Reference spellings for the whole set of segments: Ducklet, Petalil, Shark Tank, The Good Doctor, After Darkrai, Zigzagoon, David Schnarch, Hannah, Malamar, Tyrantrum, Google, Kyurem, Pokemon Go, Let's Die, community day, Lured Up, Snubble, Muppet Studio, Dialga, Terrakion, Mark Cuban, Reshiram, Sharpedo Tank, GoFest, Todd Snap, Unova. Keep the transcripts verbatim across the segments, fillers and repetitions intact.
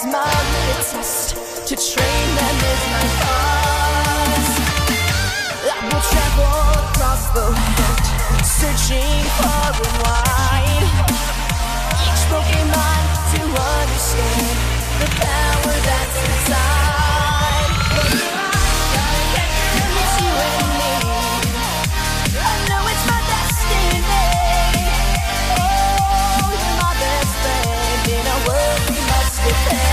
is my real test. To train them is my cause. I will travel across the world, searching far and wide. Each Pokemon to understand the power that's inside. But I can't miss you and me. I know it's my destiny. Oh, you're my best friend in a world we must defend.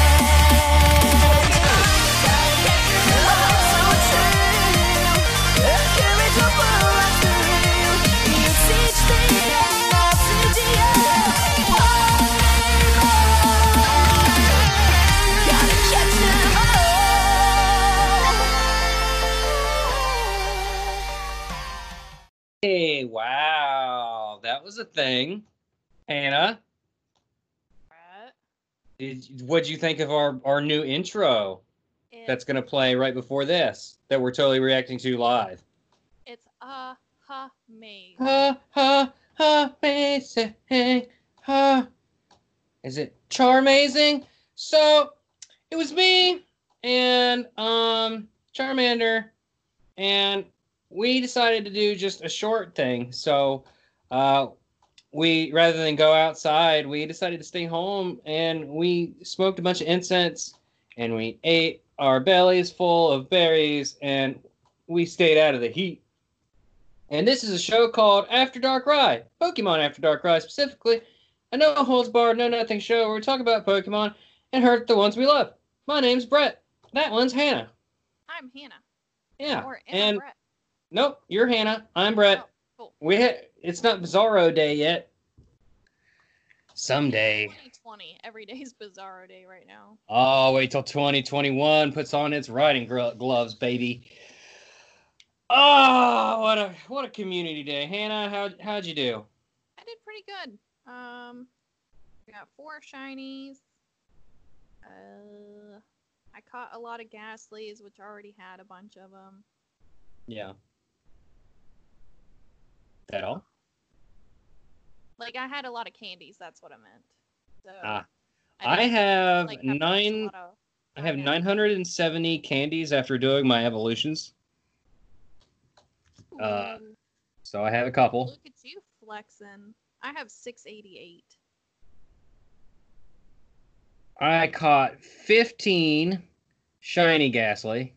Hey, wow, that was a thing. Hannah, what did what'd you think of our, our new intro it, that's going to play right before this that we're totally reacting to live? It's uh, ha, me. Ha, ha, ha, amazing. Ha. Is it Charmazing? So it was me and um Charmander, and we decided to do just a short thing. So uh, we, rather than go outside, we decided to stay home, and we smoked a bunch of incense, and we ate our bellies full of berries, and we stayed out of the heat. And this is a show called After Darkrai, Pokemon After Darkrai specifically, a no-holds-barred, no-nothing show where we talk about Pokemon and hurt the ones we love. My name's Brett. That one's Hannah. I'm Hannah. Yeah. Or Anna and Brett. Nope, you're Hannah. I'm Brett. Oh, cool. We ha it's not Bizarro Day yet. Someday. twenty twenty. Every day's Bizarro Day right now. Oh, wait till twenty twenty-one puts on its riding gloves, baby. Oh, what a what a community day, Hannah. How how'd you do? I did pretty good. Um, we got four shinies. Uh, I caught a lot of Ghastlies, which I already had a bunch of them. Yeah. That all? Like, I had a lot of candies. That's what I meant. So ah, I, I have like, nine. Of, I have yeah. nine hundred and seventy candies after doing my evolutions. Ooh. Uh, so I have a couple. Look at you flexing! I have six eighty-eight. I caught fifteen shiny Ghastly.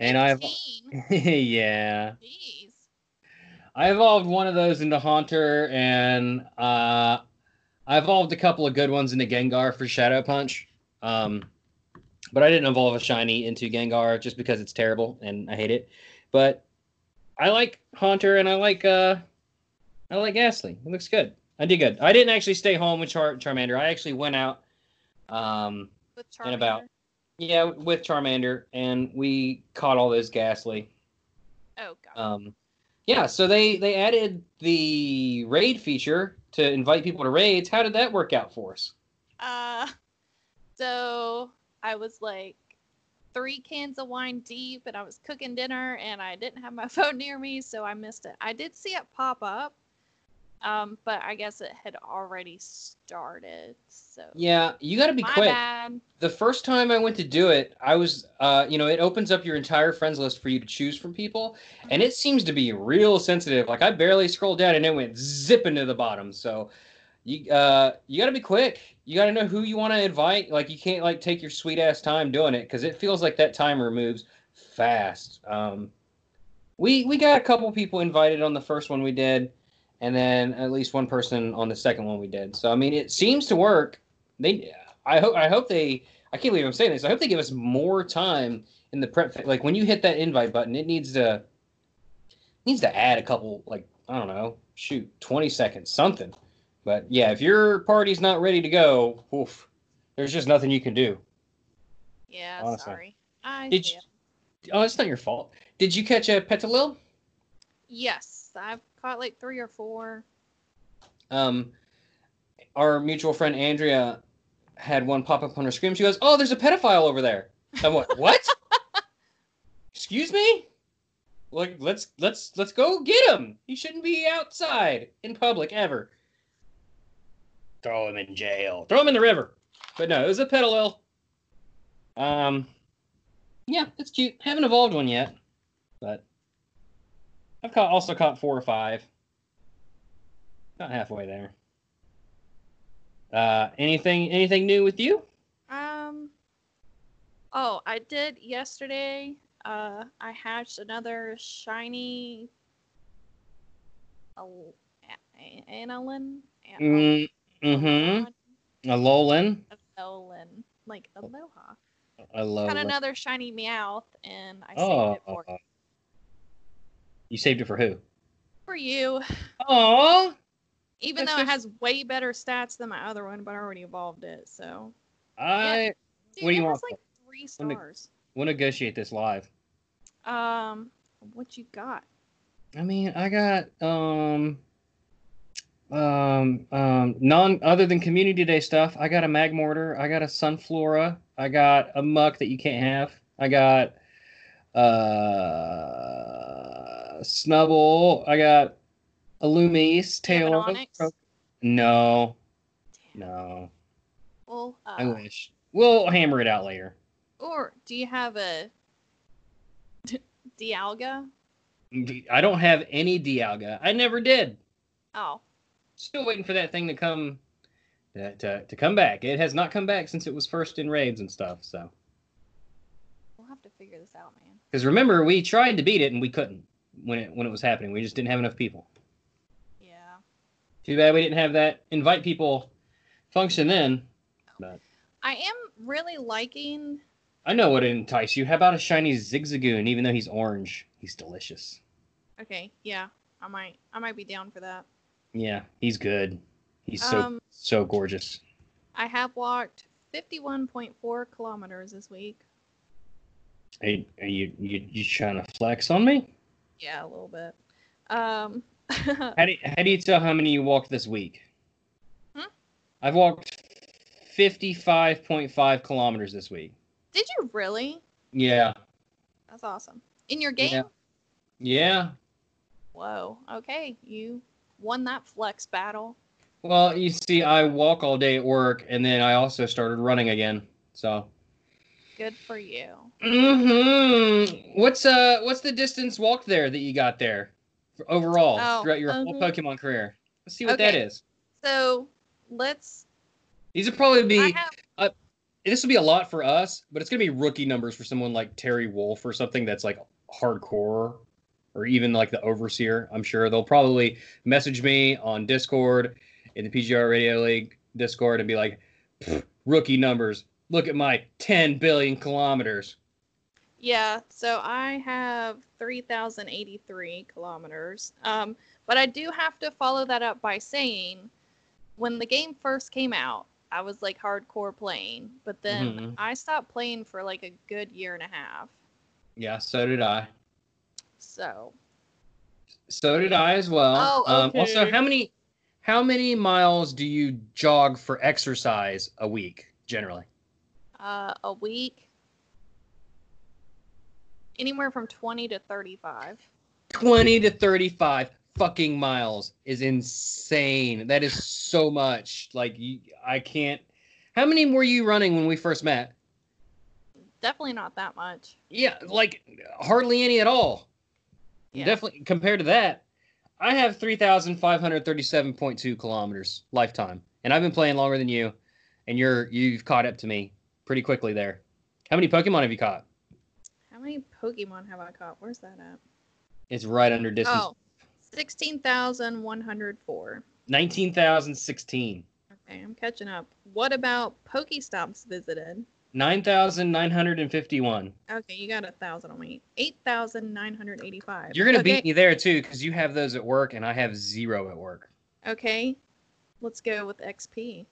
And I've yeah. Jeez. I evolved one of those into Haunter, and uh, I evolved a couple of good ones into Gengar for Shadow Punch. Um, but I didn't evolve a shiny into Gengar just because it's terrible and I hate it. But I like Haunter, and I like uh, I like Ghastly. It looks good. I did good. I didn't actually stay home with Char Charmander. I actually went out. Um, with Charmander. And about. Yeah, with Charmander, and we caught all those Ghastly. Oh, God. Um, yeah, so they, they added the raid feature to invite people to raids. How did that work out for us? Uh, so I was like three cans of wine deep, and I was cooking dinner, and I didn't have my phone near me, so I missed it. I did see it pop up. Um, but I guess it had already started. So yeah, you got to be My quick. Bad. The first time I went to do it, I was, uh, you know, it opens up your entire friends list for you to choose from people, and it seems to be real sensitive. Like I barely scrolled down, and it went zipping to the bottom. So you, uh, you got to be quick. You got to know who you want to invite. Like you can't like take your sweet ass time doing it because it feels like that timer moves fast. Um, we we got a couple people invited on the first one we did. And then at least one person on the second one we did. So I mean, it seems to work. They, I hope, I hope they. I can't believe I'm saying this. I hope they give us more time in the prep. Like when you hit that invite button, it needs to needs to add a couple. Like I don't know, shoot, twenty seconds, something. But yeah, if your party's not ready to go, oof, there's just nothing you can do. Yeah, honestly. Sorry. I did. You, oh, it's not your fault. Did you catch a Petalil? Yes, I've. Caught like three or four. Um, our mutual friend Andrea had one pop up on her screen. She goes, "Oh, there's a pedophile over there." I went, "What? Excuse me? Like, let's let's let's go get him. He shouldn't be outside in public ever." Throw him in jail. Throw him in the river. But no, it was a Petalil. Um, yeah, it's cute. Haven't evolved one yet, but I've caught, also caught four or five. Not halfway there. Uh, anything, anything new with you? Um. Oh, I did yesterday. Uh, I hatched another shiny. Oh, Alolan. Mm. Mhm. Alolan. Alolan, like Aloha. Alolan. Got another shiny Meowth, and I oh. saved it for you. You saved it for who? For you. Oh. Even That's though it has way better stats than my other one, but I already evolved it, so. I. Yeah. Dude, what do you it want? Has like three stars. We'll negotiate this live. Um, what you got? I mean, I got um, um, um, non other than community day stuff. I got a Magmortar. I got a Sunflora. I got a Muck that you can't have. I got uh, Snubble. I got a Lumise tail. No, Damn. no. Well, uh, I wish. We'll hammer it out later. Or do you have a D- Dialga? I don't have any Dialga. I never did. Oh. Still waiting for that thing to come uh, to to come back. It has not come back since it was first in raids and stuff. So we'll have to figure this out, man. Because remember, we tried to beat it and we couldn't when it when it was happening. We just didn't have enough people. Yeah. Too bad we didn't have that invite people function then. But I am really liking. I know what entice you. How about a shiny Zigzagoon? Even though he's orange, he's delicious. Okay, yeah, I might, I might be down for that. Yeah, he's good. He's so, um, so gorgeous. I have walked fifty-one point four kilometers this week. Hey, are you, you, you trying to flex on me? Yeah, a little bit. Um, how do you, how do you tell how many you walked this week? Hmm? I've walked fifty-five point five kilometers this week. Did you really? Yeah. That's awesome. In your game? Yeah. yeah. Whoa. Okay. You won that flex battle. Well, you see, I walk all day at work, and then I also started running again. So. Good for you. Mm-hmm. What's uh what's the distance walked there that you got there overall oh, throughout your uh-huh. whole Pokemon career? Let's see what okay. that is. So let's. These would probably be. I have... uh, This would be a lot for us, but it's going to be rookie numbers for someone like Terry Wolf or something that's like hardcore or even like the Overseer. I'm sure they'll probably message me on Discord in the P G R Radio League Discord and be like, rookie numbers. Look at my ten billion kilometers. Yeah, so I have three thousand eighty-three kilometers. Um, but I do have to follow that up by saying when the game first came out, I was like hardcore playing, but then mm-hmm. I stopped playing for like a good year and a half. Yeah, so did I. So. So did I as well. Oh, okay. Um, also, how many, how many miles do you jog for exercise a week generally? Uh, a week. Anywhere from twenty to thirty-five. Twenty to thirty-five. Fucking miles is insane. That is so much. Like, you, I can't. How many were you running when we first met? Definitely not that much. Yeah, like hardly any at all. Yeah. Definitely compared to that, I have three thousand five hundred thirty-seven point two kilometers lifetime, and I've been playing longer than you, and you're you've caught up to me pretty quickly there. How many Pokemon have you caught? How many Pokemon have I caught? Where's that at? It's right under distance. Oh. sixteen thousand one hundred four. nineteen thousand sixteen. Okay, I'm catching up. What about Pokestops visited? nine thousand nine hundred fifty-one. Okay, you got a thousand on me. eight thousand nine hundred eighty-five. You're going to okay. beat me there, too, because you have those at work, and I have zero at work. Okay, let's go with X P.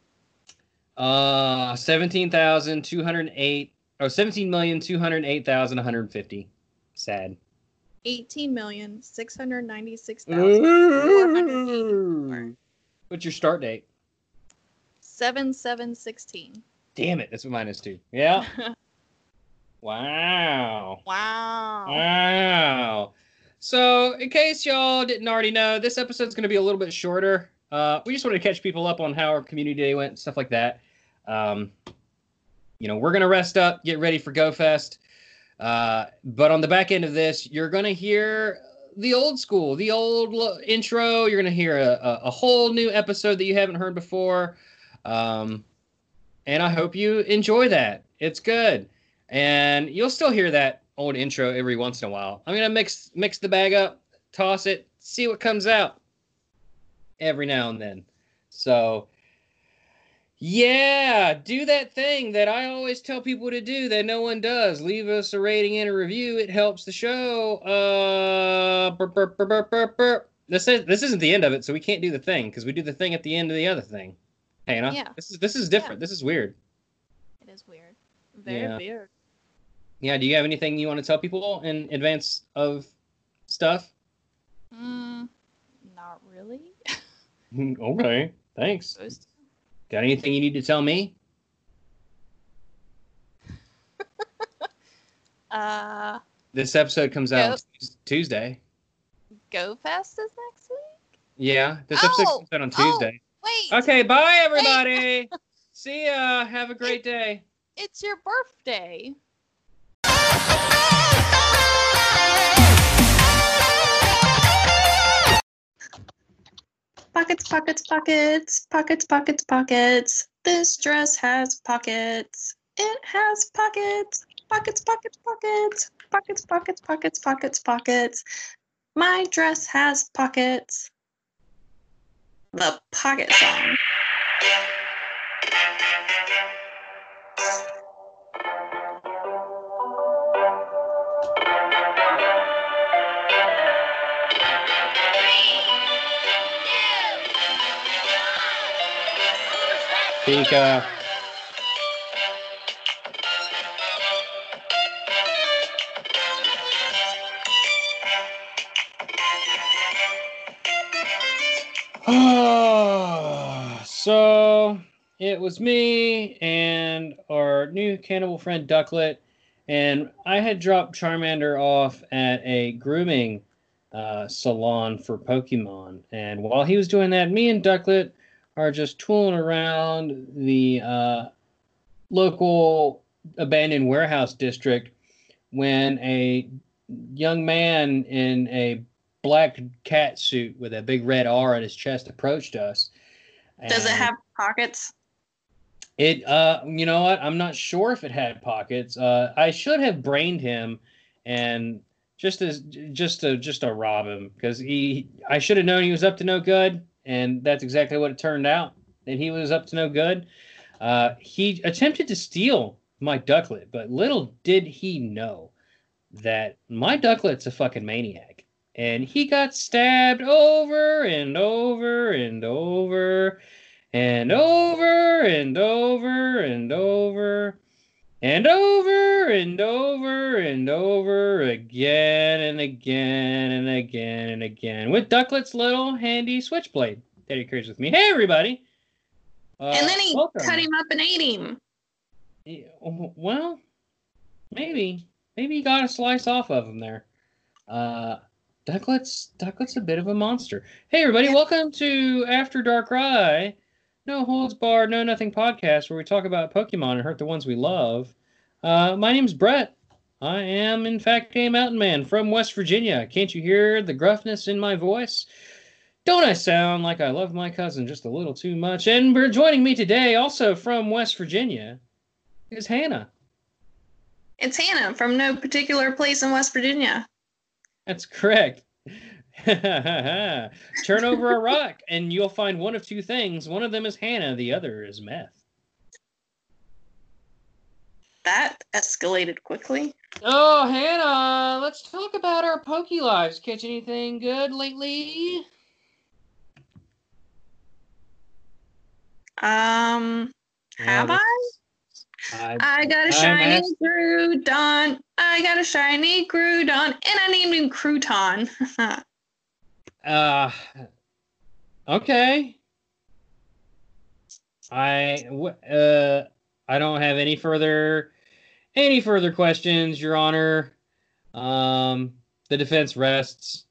Uh, seventeen thousand two hundred eight, or seventeen million two hundred eight thousand one hundred fifty. Sad. Eighteen million six hundred ninety-six thousand four hundred eighty-four. What's your start date? Seven seven sixteen. Damn it, that's what mine is too. Yeah. Wow. Wow. Wow. So, in case y'all didn't already know, this episode's going to be a little bit shorter. Uh, we just wanted to catch people up on how our community day went, stuff like that. Um, you know, we're going to rest up, get ready for GoFest. Uh, but on the back end of this, you're going to hear the old school, the old lo- intro. You're going to hear a, a, a whole new episode that you haven't heard before. Um, and I hope you enjoy that. It's good. And you'll still hear that old intro every once in a while. I'm going to mix mix the bag up, toss it, see what comes out every now and then. So, yeah, do that thing that I always tell people to do that no one does. Leave us a rating and a review. It helps the show. Uh, burp, burp, burp, burp, burp, burp. This is, this isn't the end of it, so we can't do the thing because we do the thing at the end of the other thing. Hannah, yeah. this is this is different. Yeah. This is weird. It is weird. Very yeah. weird. Yeah. Do you have anything you want to tell people in advance of stuff? Mm, not really. Okay. Thanks. Most- Got anything you need to tell me? uh, this episode comes out go, Tuesday. GoFest is next week? Yeah, this oh, episode comes out on Tuesday. Oh, wait. Okay, bye, everybody. See ya. Have a great it, day. It's your birthday. Pockets, pockets, pockets, pockets, pockets, pockets. This dress has pockets. It has pockets. Pockets, pockets, pockets. Pockets, pockets, pockets, pockets, pockets. My dress has pockets. The pocket song. Pika. So it was me and our new cannibal friend Ducklet, and I had dropped Charmander off at a grooming uh, salon for Pokemon, and while he was doing that, me and Ducklet are just tooling around the uh, local abandoned warehouse district when a young man in a black cat suit with a big red R on his chest approached us. Does it have pockets? It, uh, you know what? I'm not sure if it had pockets. Uh, I should have brained him and just as just to just to rob him because he. I should have known he was up to no good. And that's exactly what it turned out. And he was up to no good. Uh, he attempted to steal my Ducklet, but little did he know that my Ducklet's a fucking maniac. And he got stabbed over and over and over and over and over and over and over and over and over again and again and again and again with Ducklet's little handy switchblade that he carries with me. Hey, everybody! Uh, and then he welcome. cut him up and ate him. Yeah, well, maybe. Maybe he got a slice off of him there. Uh, Ducklet's, Ducklet's a bit of a monster. Hey, everybody, welcome to After Darkrai. No Holds Barred, No Nothing podcast where we talk about Pokemon and hurt the ones we love. Uh, my name's Brett. I am, in fact, a mountain man from West Virginia. Can't you hear the gruffness in my voice? Don't I sound like I love my cousin just a little too much? And we're joining me today, also from West Virginia, is Hannah. It's Hannah from no particular place in West Virginia. That's correct. Turn over a rock and you'll find one of two things. One of them is Hannah, the other is meth. That escalated quickly. Oh, Hannah, let's talk about our Poké Lives. Catch anything good lately? Um, have yeah, I? I? I got a shiny asked- Groudon. I got a shiny Groudon, and I named him Crouton. Uh, okay. I uh I don't have any further any further questions, Your Honor. Um, the defense rests.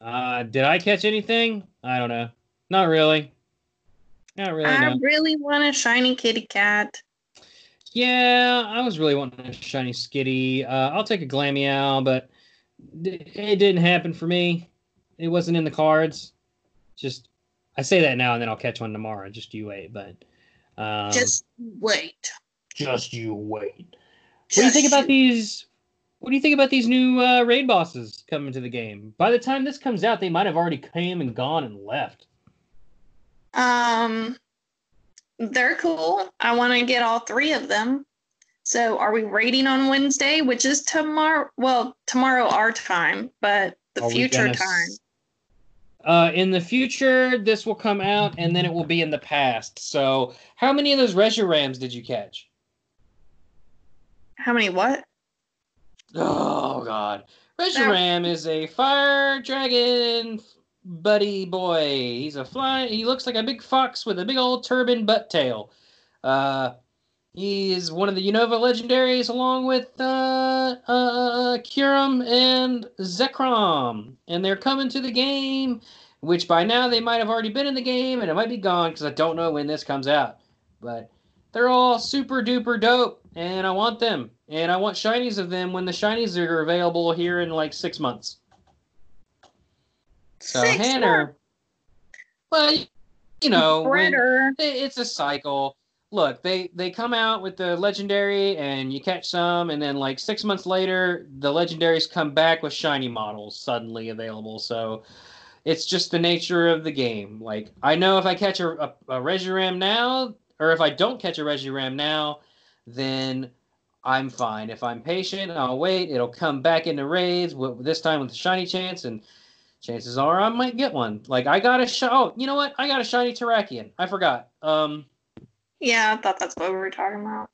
Uh, did I catch anything? I don't know. Not really. Not really. I no. really want a shiny kitty cat. Yeah, I was really wanting a shiny Skitty. Uh, I'll take a Glameow, but it didn't happen for me. It wasn't in the cards. Just, I say that now and then I'll catch one tomorrow. Just you wait, but... Um, just wait. Just you wait. Just what do you think about these... What do you think about these new uh, raid bosses coming to the game? By the time this comes out, they might have already came and gone and left. Um, they're cool. I want to get all three of them. So are we raiding on Wednesday, which is tomorrow? Well, tomorrow our time, but the are future gonna... time. Uh, in the future, this will come out, and then it will be in the past. So how many of those Reshirams did you catch? How many what? Oh, God. Reshiram is a fire dragon buddy boy. He's a fly. He looks like a big fox with a big old turban butt tail. Uh, he is one of the Unova legendaries along with uh, uh, Kyurem and Zekrom. And they're coming to the game, which by now they might have already been in the game, and it might be gone because I don't know when this comes out. But they're all super duper dope, and I want them. And I want shinies of them when the shinies are available here in like six months. So six Hannah, months. Well, you know, when, it's a cycle. Look, they they come out with the legendary, and you catch some, and then like six months later, the legendaries come back with shiny models suddenly available. So it's just the nature of the game. Like I know if I catch a, a, a Reshiram now, or if I don't catch a Reshiram now, then I'm fine. If I'm patient, I'll wait. It'll come back into raids, this time with a shiny chance, and chances are I might get one. Like, I got a sh- Oh, you know what? I got a shiny Terrakion. I forgot. Um, yeah, I thought that's what we were talking about.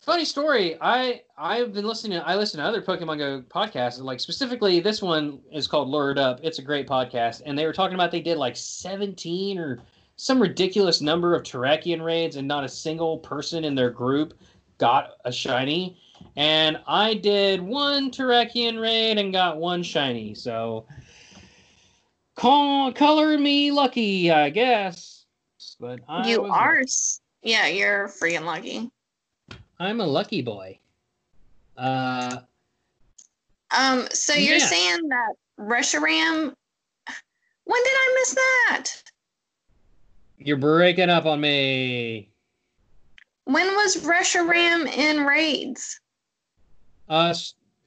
Funny story. I, I've been listening to, I listen to other Pokemon Go podcasts. Like, specifically, this one is called Lured Up. It's a great podcast. And they were talking about they did, like, seventeen or some ridiculous number of Terrakion raids, and not a single person in their group got a shiny, and I did one Terrakion raid and got one shiny, so call, color me lucky, I guess. But I You are, yeah, you're freaking lucky. I'm a lucky boy. Uh, um. So you're yeah. saying that Reshiram, when did I miss that? You're breaking up on me. When was Reshiram in raids? Uh,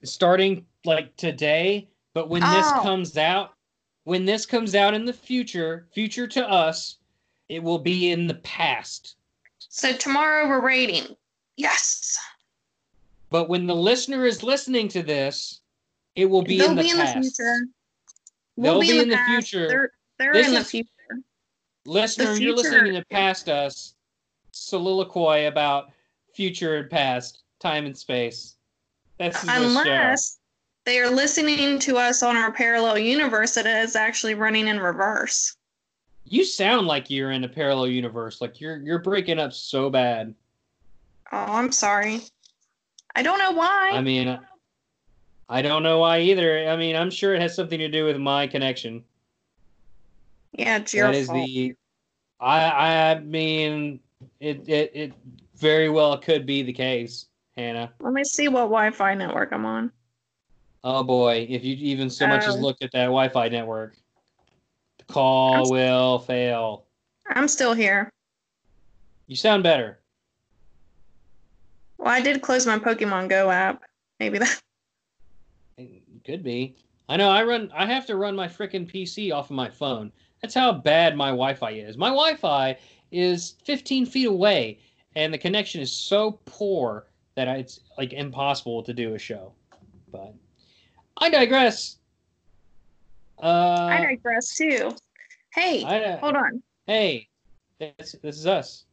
starting like today, but when oh. this comes out, when this comes out in the future, future to us, it will be in the past. So tomorrow we're raiding. Yes. But when the listener is listening to this, it will be They'll in the be past. In the future. We'll They'll be, be in the, the future. They're, they're in the future. Listener, the future. You're listening to past us. Soliloquy about future and past, time and space. That's unless they are listening to us on our parallel universe that is actually running in reverse. You sound like you're in a parallel universe. Like you're you're breaking up so bad. Oh, I'm sorry. I don't know why. I mean, I don't know why either. I mean, I'm sure it has something to do with my connection. Yeah, it's your fault. That is the. I I mean. It, it it very well could be the case, Hannah. Let me see what Wi-Fi network I'm on. Oh, boy. If you even so much um, as look at that Wi-Fi network, the call st- will fail. I'm still here. You sound better. Well, I did close my Pokemon Go app. Maybe that... It could be. I know. I run. I have to run my frickin' P C off of my phone. That's how bad my Wi-Fi is. My Wi-Fi... is fifteen feet away, and the connection is so poor that it's like impossible to do a show. But I digress. Uh, I digress too. Hey, I, hold on. Hey, this, this is us.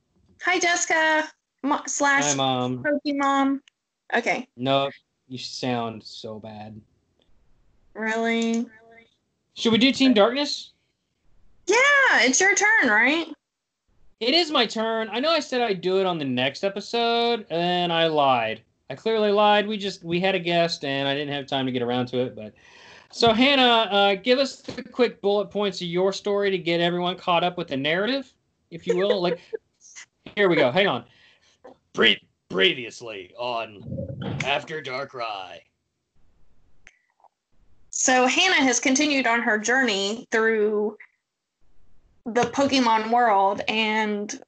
Hi, Jessica. Mo- slash Hi, Mom. Pokemon. Okay. No, you sound so bad. Really? Really? Should we do Team Darkness? Yeah, it's your turn, right? It is my turn. I know I said I'd do it on the next episode, and I lied. I clearly lied. We just we had a guest, and I didn't have time to get around to it. But So, Hannah, uh, give us the quick bullet points of your story to get everyone caught up with the narrative, if you will. Like, here we go. Hang on. Pre- previously on After Darkrai. So, Hannah has continued on her journey through the Pokemon world, and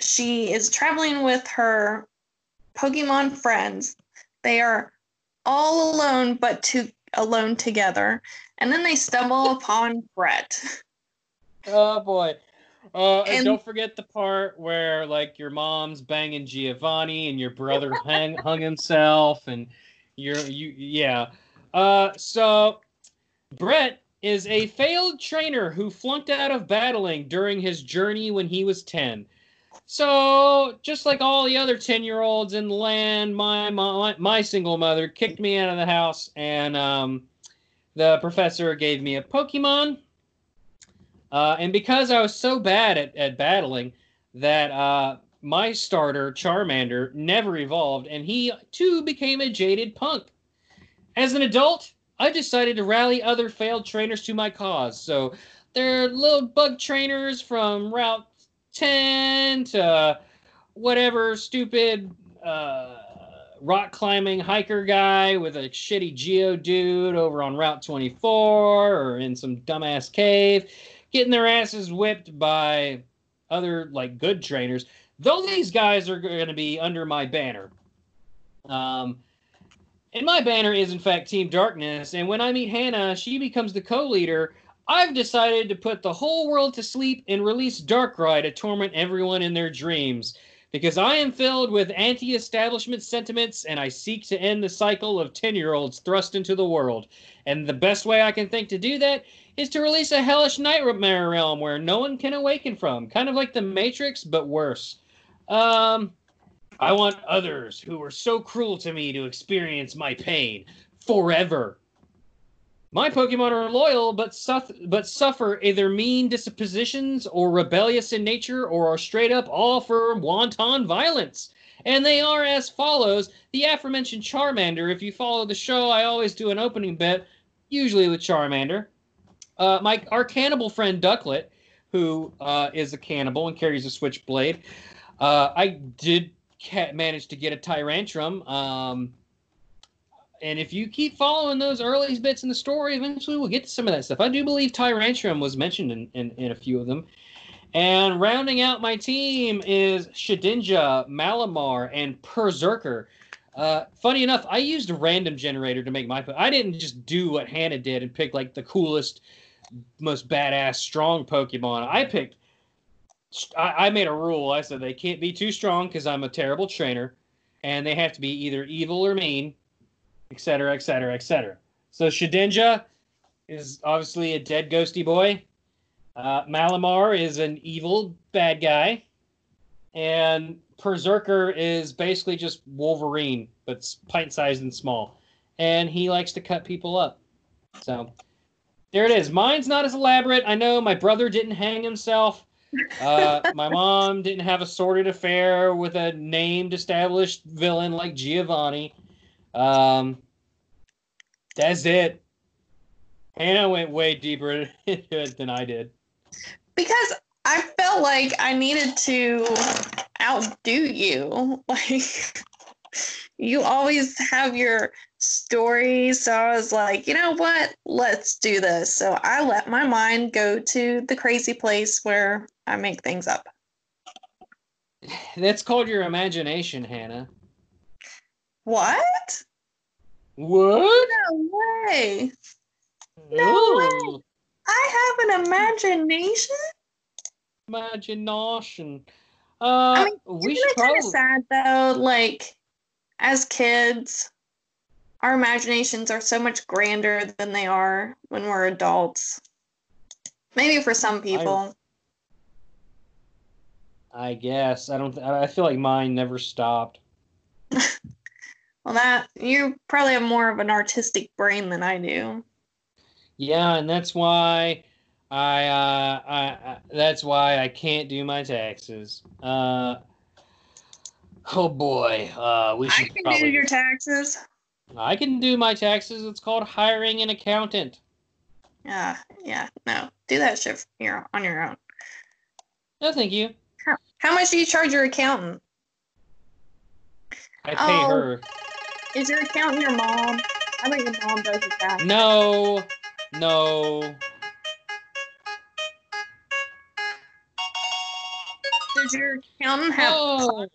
she is traveling with her Pokemon friends. They are all alone, but to alone together. And then they stumble upon Brett. Oh, boy. Uh, and, and don't forget the part where, like, your mom's banging Giovanni and your brother hang, hung himself. And you're, you, yeah. Uh, so, Brett is a failed trainer who flunked out of battling during his journey when he was ten. So, just like all the other ten-year-olds in the land, my, my my single mother kicked me out of the house, and um, the professor gave me a Pokemon. Uh, and because I was so bad at, at battling, that uh, my starter, Charmander, never evolved, and he, too, became a jaded punk. As an adult, I decided to rally other failed trainers to my cause. So, they're little bug trainers from Route ten to whatever stupid uh, rock climbing hiker guy with a shitty Geodude over on Route twenty-four or in some dumbass cave, getting their asses whipped by other like good trainers. Though these guys are going to be under my banner. Um, and my banner is in fact Team Darkness. And when I meet Hannah, she becomes the co-leader. I've decided to put the whole world to sleep and release Darkrai to torment everyone in their dreams, because I am filled with anti-establishment sentiments and I seek to end the cycle of ten-year-olds thrust into the world. And the best way I can think to do that is to release a hellish nightmare realm where no one can awaken from, kind of like the Matrix, but worse. Um, I want others who were so cruel to me to experience my pain forever. My Pokemon are loyal, but suffer, but suffer either mean dispositions or rebellious in nature or are straight up all for wanton violence. And they are as follows. The aforementioned Charmander, if you follow the show, I always do an opening bit, usually with Charmander. Uh, my, our cannibal friend Ducklet, who uh, is a cannibal and carries a switchblade. Uh, I did ca- manage to get a Tyrantrum. Um... And if you keep following those early bits in the story, eventually we'll get to some of that stuff. I do believe Tyrantrum was mentioned in, in, in a few of them. And rounding out my team is Shedinja, Malamar, and Berserker. Uh, funny enough, I used a random generator to make my... I didn't just do what Hannah did and pick, like, the coolest, most badass, strong Pokemon. I picked... I, I made a rule. I said they can't be too strong because I'm a terrible trainer. And they have to be either evil or mean. Et cetera, et cetera, et cetera. So Shedinja is obviously a dead ghosty boy. Uh, Malamar is an evil bad guy. And Berserker is basically just Wolverine, but pint-sized and small. And he likes to cut people up. So there it is. Mine's not as elaborate. I know my brother didn't hang himself. Uh, my mom didn't have a sordid affair with a named established villain like Giovanni. Um, that's it. Hannah went way deeper into it than I did. Because I felt like I needed to outdo you. Like, you always have your story, so I was like, you know what? Let's do this. So I let my mind go to the crazy place where I make things up. That's called your imagination, Hannah. What? What? No way. No Ooh. way. I have an imagination. Imagination. Uh, I mean, we isn't it probably... kind of sad, though? Like, as kids, our imaginations are so much grander than they are when we're adults. Maybe for some people. I, I guess. I don't. Th- I feel like mine never stopped. Well, that you probably have more of an artistic brain than I do. Yeah, and that's why I, uh, I, I that's why I can't do my taxes. Uh, oh boy, uh, we should. I can probably do your taxes. I can do my taxes. It's called hiring an accountant. Yeah, uh, yeah, no. Do that shit from your, on your own. No, thank you. How, how much do you charge your accountant? I pay oh, her. Is your accountant your mom? I think your mom does that. No, no. Does your accountant have... Oh.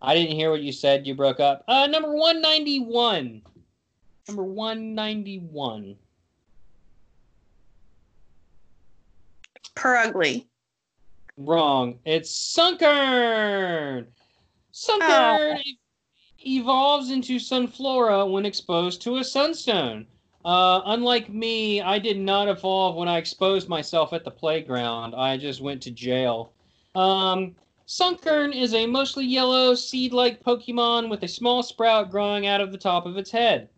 I didn't hear what you said. You broke up. Uh, number one ninety-one. Number one ninety-one. Perugly. Wrong. It's Sunkern. Sunkern oh. evolves into Sunflora when exposed to a sunstone. Uh, unlike me, I did not evolve when I exposed myself at the playground. I just went to jail. Um... Sunkern is a mostly yellow, seed-like Pokemon with a small sprout growing out of the top of its head.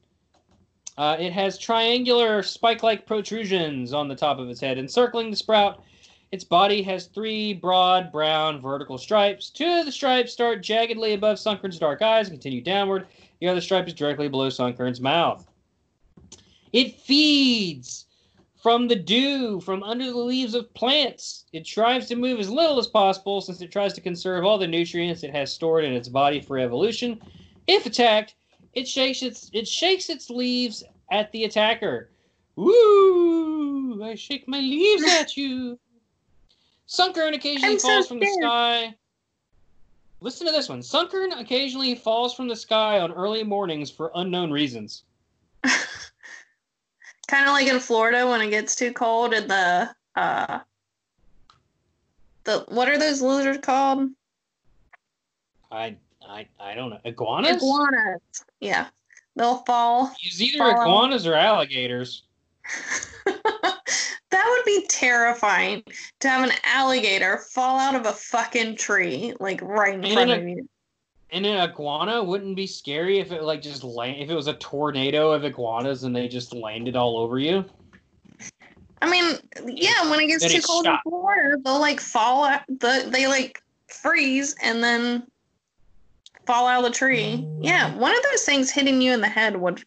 Uh, it has triangular, spike-like protrusions on the top of its head. Encircling the sprout, its body has three broad, brown, vertical stripes. Two of the stripes start jaggedly above Sunkern's dark eyes and continue downward. The other stripe is directly below Sunkern's mouth. It feeds from the dew, from under the leaves of plants. It tries to move as little as possible since it tries to conserve all the nutrients it has stored in its body for evolution. If attacked, it shakes its it shakes its leaves at the attacker. Woo! I shake my leaves at you. Sunkern occasionally I'm falls so from the sky. Listen to this one. Sunkern occasionally falls from the sky on early mornings for unknown reasons. Kind of like in Florida when it gets too cold and the, uh, the, what are those lizards called? I, I, I don't know. Iguanas? Iguanas. Yeah. They'll fall. It's either fall iguanas out. Or alligators. That would be terrifying to have an alligator fall out of a fucking tree, like right in and front of you. And an iguana wouldn't be scary if it like just land, if it was a tornado of iguanas and they just landed all over you. I mean, yeah, when it gets then too cold in Florida, they'll like fall out, the, they like freeze and then fall out of the tree. Yeah, one of those things hitting you in the head would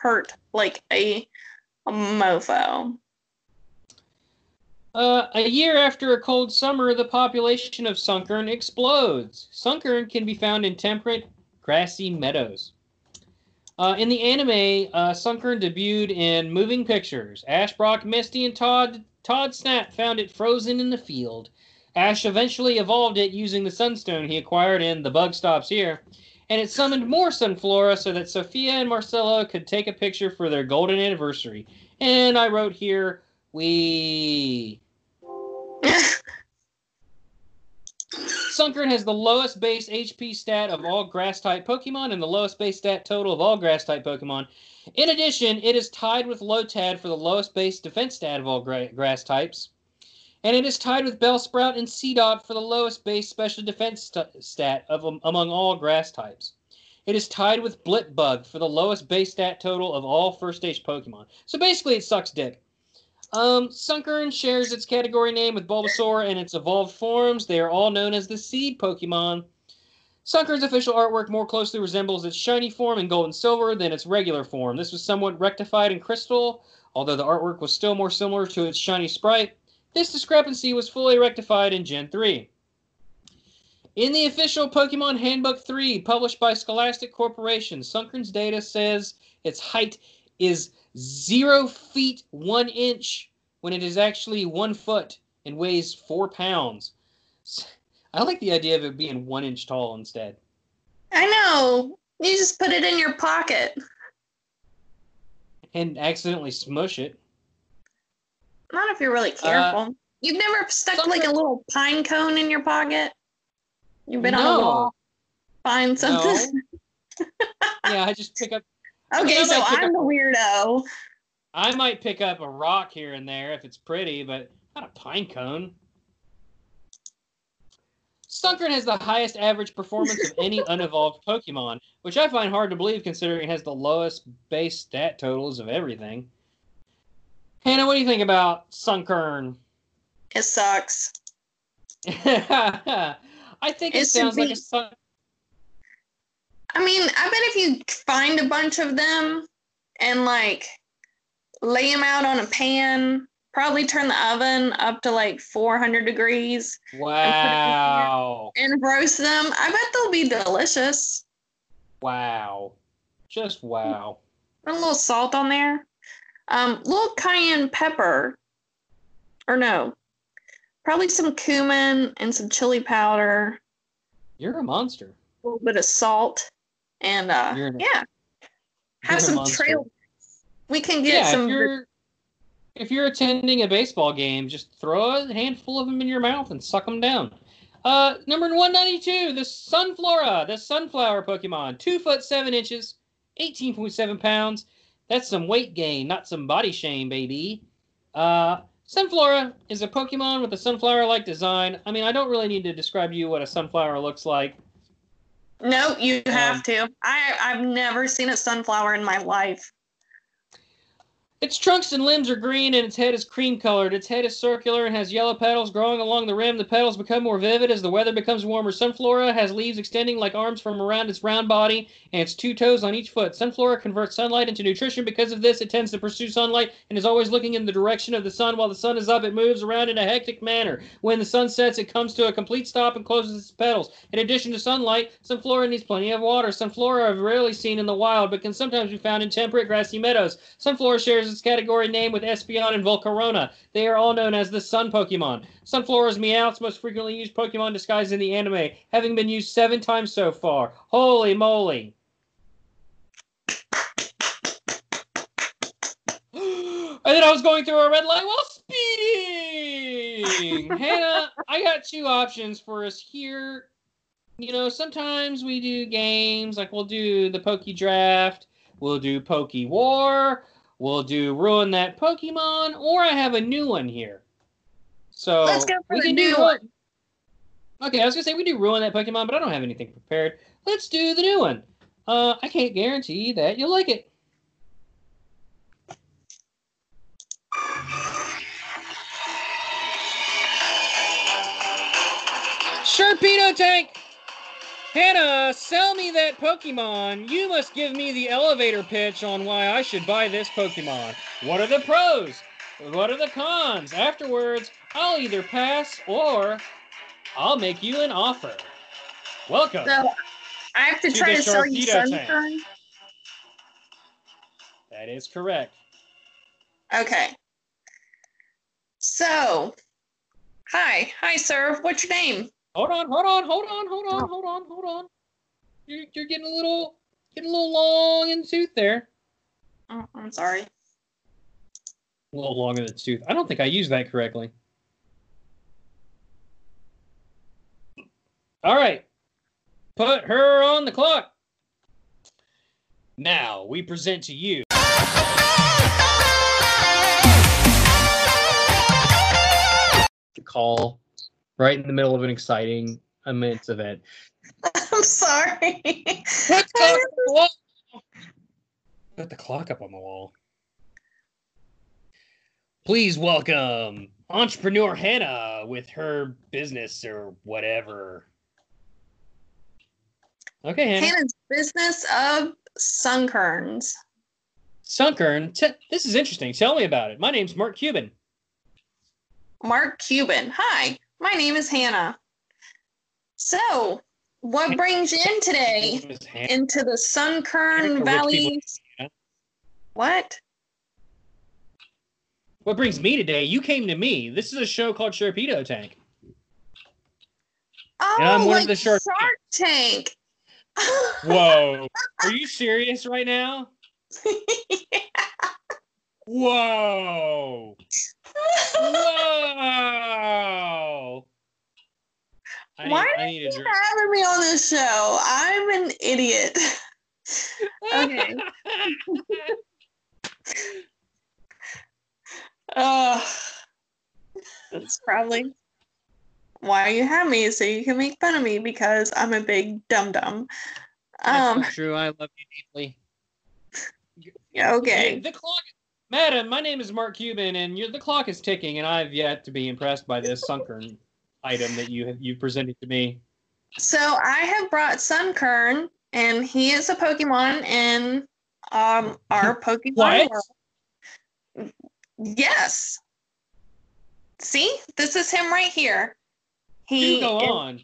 hurt like a, a mofo. Uh, a year after a cold summer, the population of Sunkern explodes. Sunkern can be found in temperate, grassy meadows. Uh, in the anime, uh, Sunkern debuted in Moving Pictures. Ash, Brock, Misty, and Todd, Todd Snap found it frozen in the field. Ash eventually evolved it using the sunstone he acquired in The Bug Stops Here, and it summoned more Sunflora so that Sophia and Marcella could take a picture for their golden anniversary. And I wrote here, we... Sunkern has the lowest base H P stat of all grass-type Pokemon and the lowest base stat total of all grass-type Pokemon. In addition, it is tied with Lotad for the lowest base defense stat of all gra- grass types. And it is tied with Bellsprout and Seedot for the lowest base special defense st- stat of um, among all grass types. It is tied with Blipbug for the lowest base stat total of all first-stage Pokemon. So basically, it sucks dick. Um, Sunkern shares its category name with Bulbasaur and its evolved forms. They are all known as the Seed Pokemon. Sunkern's official artwork more closely resembles its shiny form in Gold and Silver than its regular form. This was somewhat rectified in Crystal, although the artwork was still more similar to its shiny sprite. This discrepancy was fully rectified in Gen three. In the official Pokemon Handbook three, published by Scholastic Corporation, Sunkern's data says its height is zero feet one inch when it is actually one foot and weighs four pounds. I like the idea of it being one inch tall instead. I know. You just put it in your pocket. And accidentally smush it. Not if you're really careful. Uh, You've never stuck like a little pine cone in your pocket? You've been no. on a wall. Find something. No. Yeah, I just pick up. Okay, I mean, I so I'm the weirdo. I might pick up a rock here and there if it's pretty, but not a pine cone. Sunkern has the highest average performance of any unevolved Pokemon, which I find hard to believe considering it has the lowest base stat totals of everything. Hannah, what do you think about Sunkern? It sucks. I think it, it sounds be- like a Sunkern. I mean, I bet if you find a bunch of them and, like, lay them out on a pan, probably turn the oven up to, like, four hundred degrees. Wow. And, and roast them. I bet they'll be delicious. Wow. Just wow. Put a little salt on there. Um, little cayenne pepper. Or no. Probably some cumin and some chili powder. You're a monster. A little bit of salt. And, uh, you're an, yeah. Have some trail mix. We can get yeah, some... If you're, if you're attending a baseball game, just throw a handful of them in your mouth and suck them down. Uh, number one ninety-two, the Sunflora, the sunflower Pokemon. Two foot seven inches, eighteen point seven pounds. That's some weight gain, not some body shame, baby. Uh... Sunflora is a Pokemon with a sunflower-like design. I mean, I don't really need to describe to you what a sunflower looks like. No, you have um, to. I, I've never seen a sunflower in my life. Its trunks and limbs are green, and its head is cream-colored. Its head is circular and has yellow petals growing along the rim. The petals become more vivid as the weather becomes warmer. Sunflora has leaves extending like arms from around its round body, and its two toes on each foot. Sunflora converts sunlight into nutrition. Because of this, it tends to pursue sunlight and is always looking in the direction of the sun. While the sun is up, it moves around in a hectic manner. When the sun sets, it comes to a complete stop and closes its petals. In addition to sunlight, sunflora needs plenty of water. Sunflora are rarely seen in the wild, but can sometimes be found in temperate, grassy meadows. Sunflora shares its category name with Espeon and Volcarona. They are all known as the Sun Pokemon. Sunflora's Meowth's most frequently used Pokemon disguised in the anime, having been used seven times so far. Holy moly. I thought I was going through a red light while speeding! Hannah, I got two options for us here. You know, sometimes we do games, like we'll do the Poke Draft, we'll do Poke War, we'll do Ruin That Pokemon, or I have a new one here. So let's go for we the can new do one. one. Okay, I was going to say we do Ruin That Pokemon, but I don't have anything prepared. Let's do the new one. Uh, I can't guarantee that you'll like it. Sharpedo Tank! Hannah, sell me that Pokemon. You must give me the elevator pitch on why I should buy this Pokemon. What are the pros? What are the cons? Afterwards, I'll either pass or I'll make you an offer. Welcome. So I have to, to try to sell you Sunkern? That is correct. Okay. So, hi. Hi, sir. What's your name? Hold on, hold on, hold on, hold on, hold on, hold on. You're you're getting a little getting a little long in the tooth there. Oh, I'm sorry. A little long in the tooth. I don't think I used that correctly. All right. Put her on the clock. Now we present to you. The call. Right in the middle of an exciting, immense event. I'm sorry. Put the clock up on the wall. Put the clock up on the wall. Please welcome entrepreneur Hannah with her business or whatever. Okay, Hannah. Hannah's business of Sunkerns. Sunkern? T- this is interesting. Tell me about it. My name's Mark Cuban. Mark Cuban. Hi. My name is Hannah. So, what brings you in today into the Sunkern Valley? What? What brings me today? You came to me. This is a show called Sharpedo Tank. Oh, and I'm one like of the Shark, Shark Tank. Whoa. Are you serious right now? Yeah. Whoa. Whoa! I Why need, I need a drink. Are you having me on this show? I'm an idiot. Okay. uh, that's probably why you have me, so you can make fun of me because I'm a big dum dum. Um, that's true. I love you deeply. Okay. The clock. Madam, my name is Mark Cuban, and you're, the clock is ticking, and I've yet to be impressed by this Sunkern item that you have, you've presented to me. So I have brought Sunkern and he is a Pokemon in um our Pokemon what? world. Yes. See, this is him right here. He do go is... on.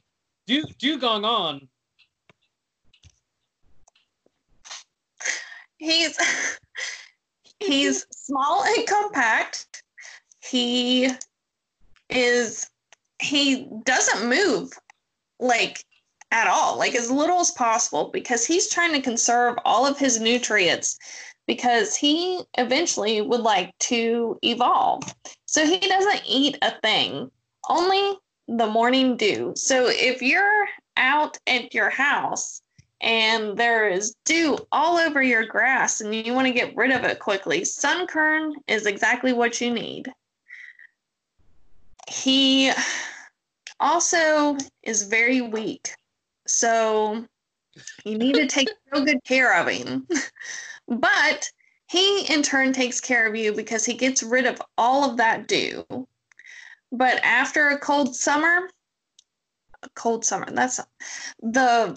Do do gong on. He's he's small and compact. He is he doesn't move like at all, like as little as possible, because he's trying to conserve all of his nutrients because he eventually would like to evolve. So he doesn't eat a thing, only the morning dew. So if you're out at your house and there is dew all over your grass and you want to get rid of it quickly, Sunkern is exactly what you need. He also is very weak, so you need to take real good care of him. But he, in turn, takes care of you because he gets rid of all of that dew. But after a cold summer, a cold summer, that's the...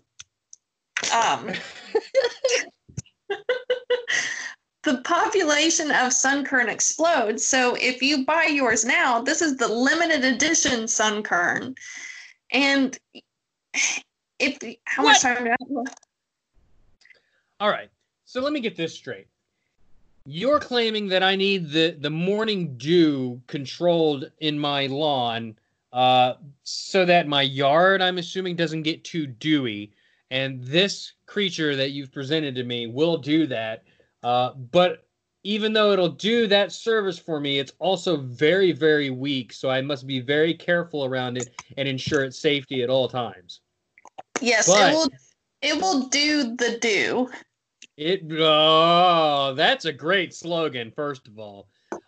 Um, the population of Sunkern explodes. So if you buy yours now, this is the limited edition Sunkern. And if how what? much time do I have? All right. So let me get this straight. You're claiming that I need the the morning dew controlled in my lawn, uh, so that my yard, I'm assuming, doesn't get too dewy. And this creature that you've presented to me will do that. Uh, but even though it'll do that service for me, it's also very, very weak. So I must be very careful around it and ensure its safety at all times. Yes, but it will. It will do the do. It. Oh, that's a great slogan. First of all,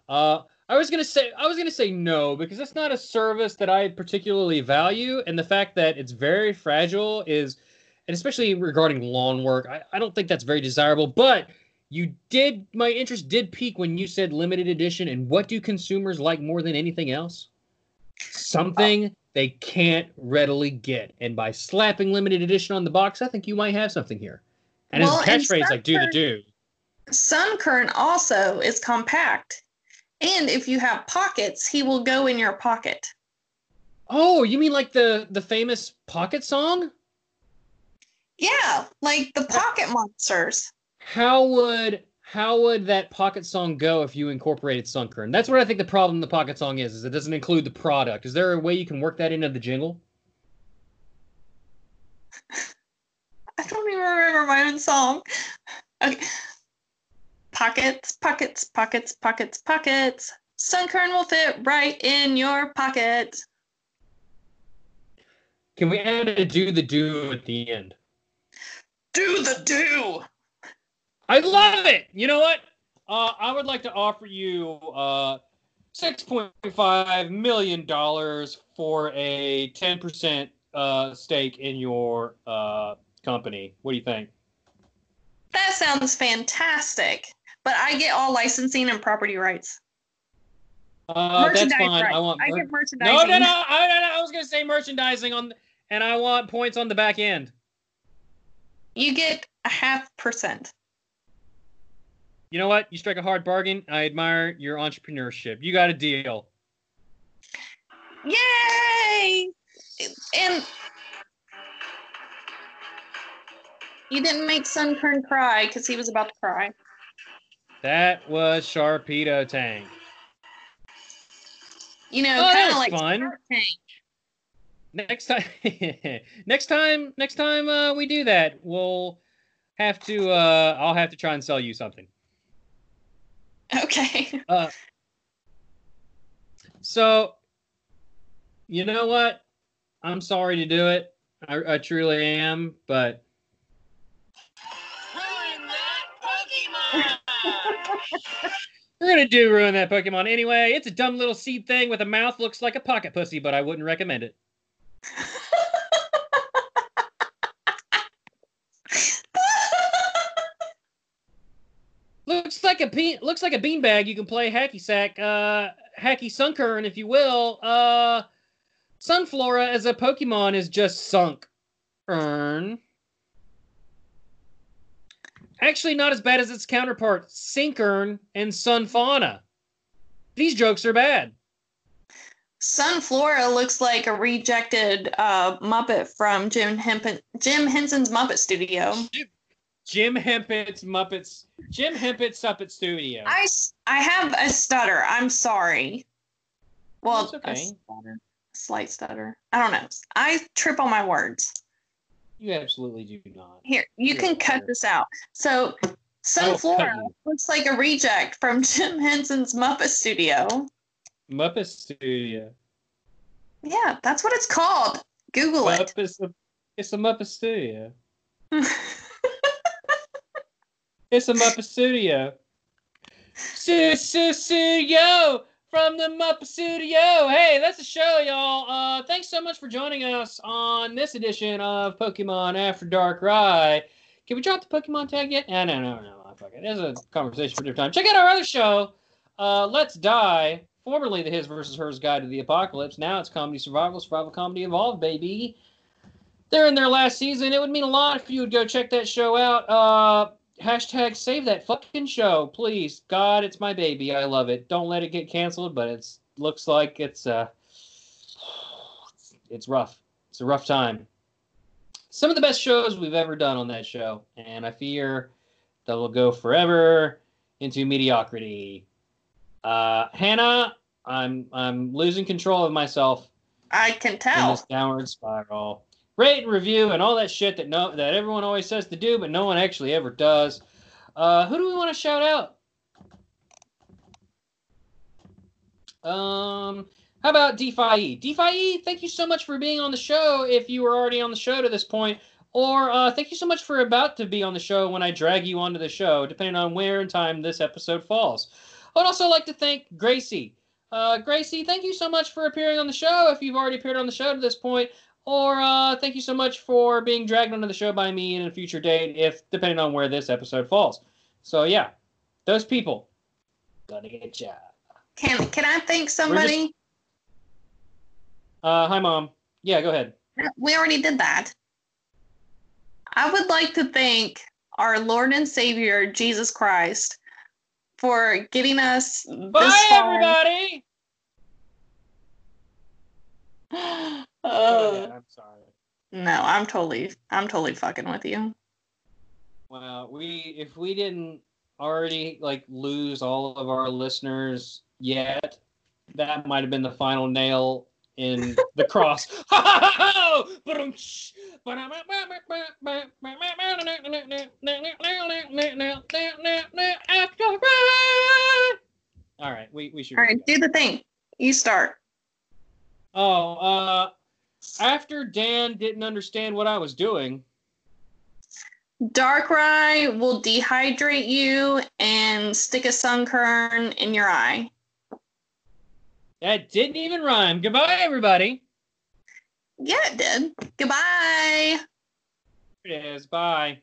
uh, I was gonna say I was gonna say no, because that's not a service that I particularly value, and the fact that it's very fragile is. And especially regarding lawn work, I, I don't think that's very desirable. But you did, my interest did peak when you said limited edition. And what do consumers like more than anything else? Something they can't readily get. And by slapping limited edition on the box, I think you might have something here. And well, it's a catchphrase like do the do. Sunkern also is compact. And if you have pockets, he will go in your pocket. Oh, you mean like the, the famous pocket song? Yeah, like the pocket monsters. How would how would that pocket song go if you incorporated Sunkern? That's what I think the problem in the pocket song is, is it doesn't include the product. Is there a way you can work that into the jingle? I don't even remember my own song. Okay. Pockets, pockets, pockets, pockets, pockets. Sunkern will fit right in your pocket. Can we add a do the do at the end? Do the do. I love it. You know what? Uh, I would like to offer you uh, six point five million dollars for a ten percent uh, stake in your uh, company. What do you think? That sounds fantastic. But I get all licensing and property rights. Uh, merchandise that's fine. Rights. I, want mer- I get merchandising. No, no, no. I, no, no. I was going to say merchandising, on, and I want points on the back end. You get a half percent. You know what? You strike a hard bargain. I admire your entrepreneurship. You got a deal. Yay! And you didn't make Sunkern cry because he was about to cry. That was Sharpedo Tank. You know, oh, kind of like fun. Shark Tank. Next time, next time, next time uh, we do that, we'll have to. Uh, I'll have to try and sell you something. Okay. Uh, so, you know what? I'm sorry to do it. I, I truly am, but ruin that Pokemon. We're gonna do ruin that Pokemon anyway. It's a dumb little seed thing with a mouth looks like a pocket pussy, but I wouldn't recommend it. Looks like a bean, looks like a beanbag. You can play hacky sack, uh, hacky Sunkern, if you will. Uh, Sunflora as a Pokemon is just sunk. Earn. Actually not as bad as its counterpart, Sunkern and Sunfauna. These jokes are bad. Sunflora looks like a rejected uh, Muppet from Jim Hempen- Jim Henson's Muppet Studio. Jim Hempett's Muppets. Jim Hempett's Muppet Studio. I, I have a stutter. I'm sorry. Well, okay. a stutter, slight stutter. I don't know. I trip on my words. You absolutely do not. Here, you You're can cut this out. So, Sunflora looks like a reject from Jim Henson's Muppet Studio. Muppet Studio. Yeah, that's what it's called. Google Muppet, it. It's a, it's a Muppet Studio. It's a Muppet Studio. Studio from the Muppet Studio. Hey, that's the show, y'all. Uh, thanks so much for joining us on this edition of Pokemon After Darkrai. Can we drop the Pokemon tag yet? No, no, no, no. Fuck it. There's a conversation for a different time. Check out our other show, uh, Let's Die, formerly the His versus Hers Guide to the Apocalypse. Now it's Comedy Survival, Survival Comedy Evolved, baby. They're in their last season. It would mean a lot if you would go check that show out. Uh... Hashtag save that fucking show, please. God, it's my baby. I love it. Don't let it get canceled, but it looks like it's uh, it's rough. It's a rough time. Some of the best shows we've ever done on that show, and I fear that will go forever into mediocrity. Uh, Hannah, I'm I'm losing control of myself. I can tell. In this downward spiral. Rate and review and all that shit that no that everyone always says to do, but no one actually ever does. Uh, who do we want to shout out? Um, how about D F I E? D F I E, thank you so much for being on the show if you were already on the show to this point. Or uh, thank you so much for about to be on the show when I drag you onto the show, depending on where in time this episode falls. I would also like to thank Gracie. Uh, Gracie, thank you so much for appearing on the show if you've already appeared on the show to this point. Or uh, thank you so much for being dragged onto the show by me in a future date, if depending on where this episode falls. So yeah, those people gonna get ya. Can can I thank somebody? Just... Uh, hi Mom. Yeah, go ahead. We already did that. I would like to thank our Lord and Savior Jesus Christ for getting us. Bye this far. Everybody. Oh, yeah, I'm sorry. No, I'm totally, I'm totally fucking with you. Well, we if we didn't already like lose all of our listeners yet, that might have been the final nail in the cross. All right, we we should. All right, do the thing. You start. Oh, uh. After Dan didn't understand what I was doing, Darkrai will dehydrate you and stick a Sunkern in your eye. That didn't even rhyme. Goodbye, everybody. Yeah, it did. Goodbye. It is. Bye.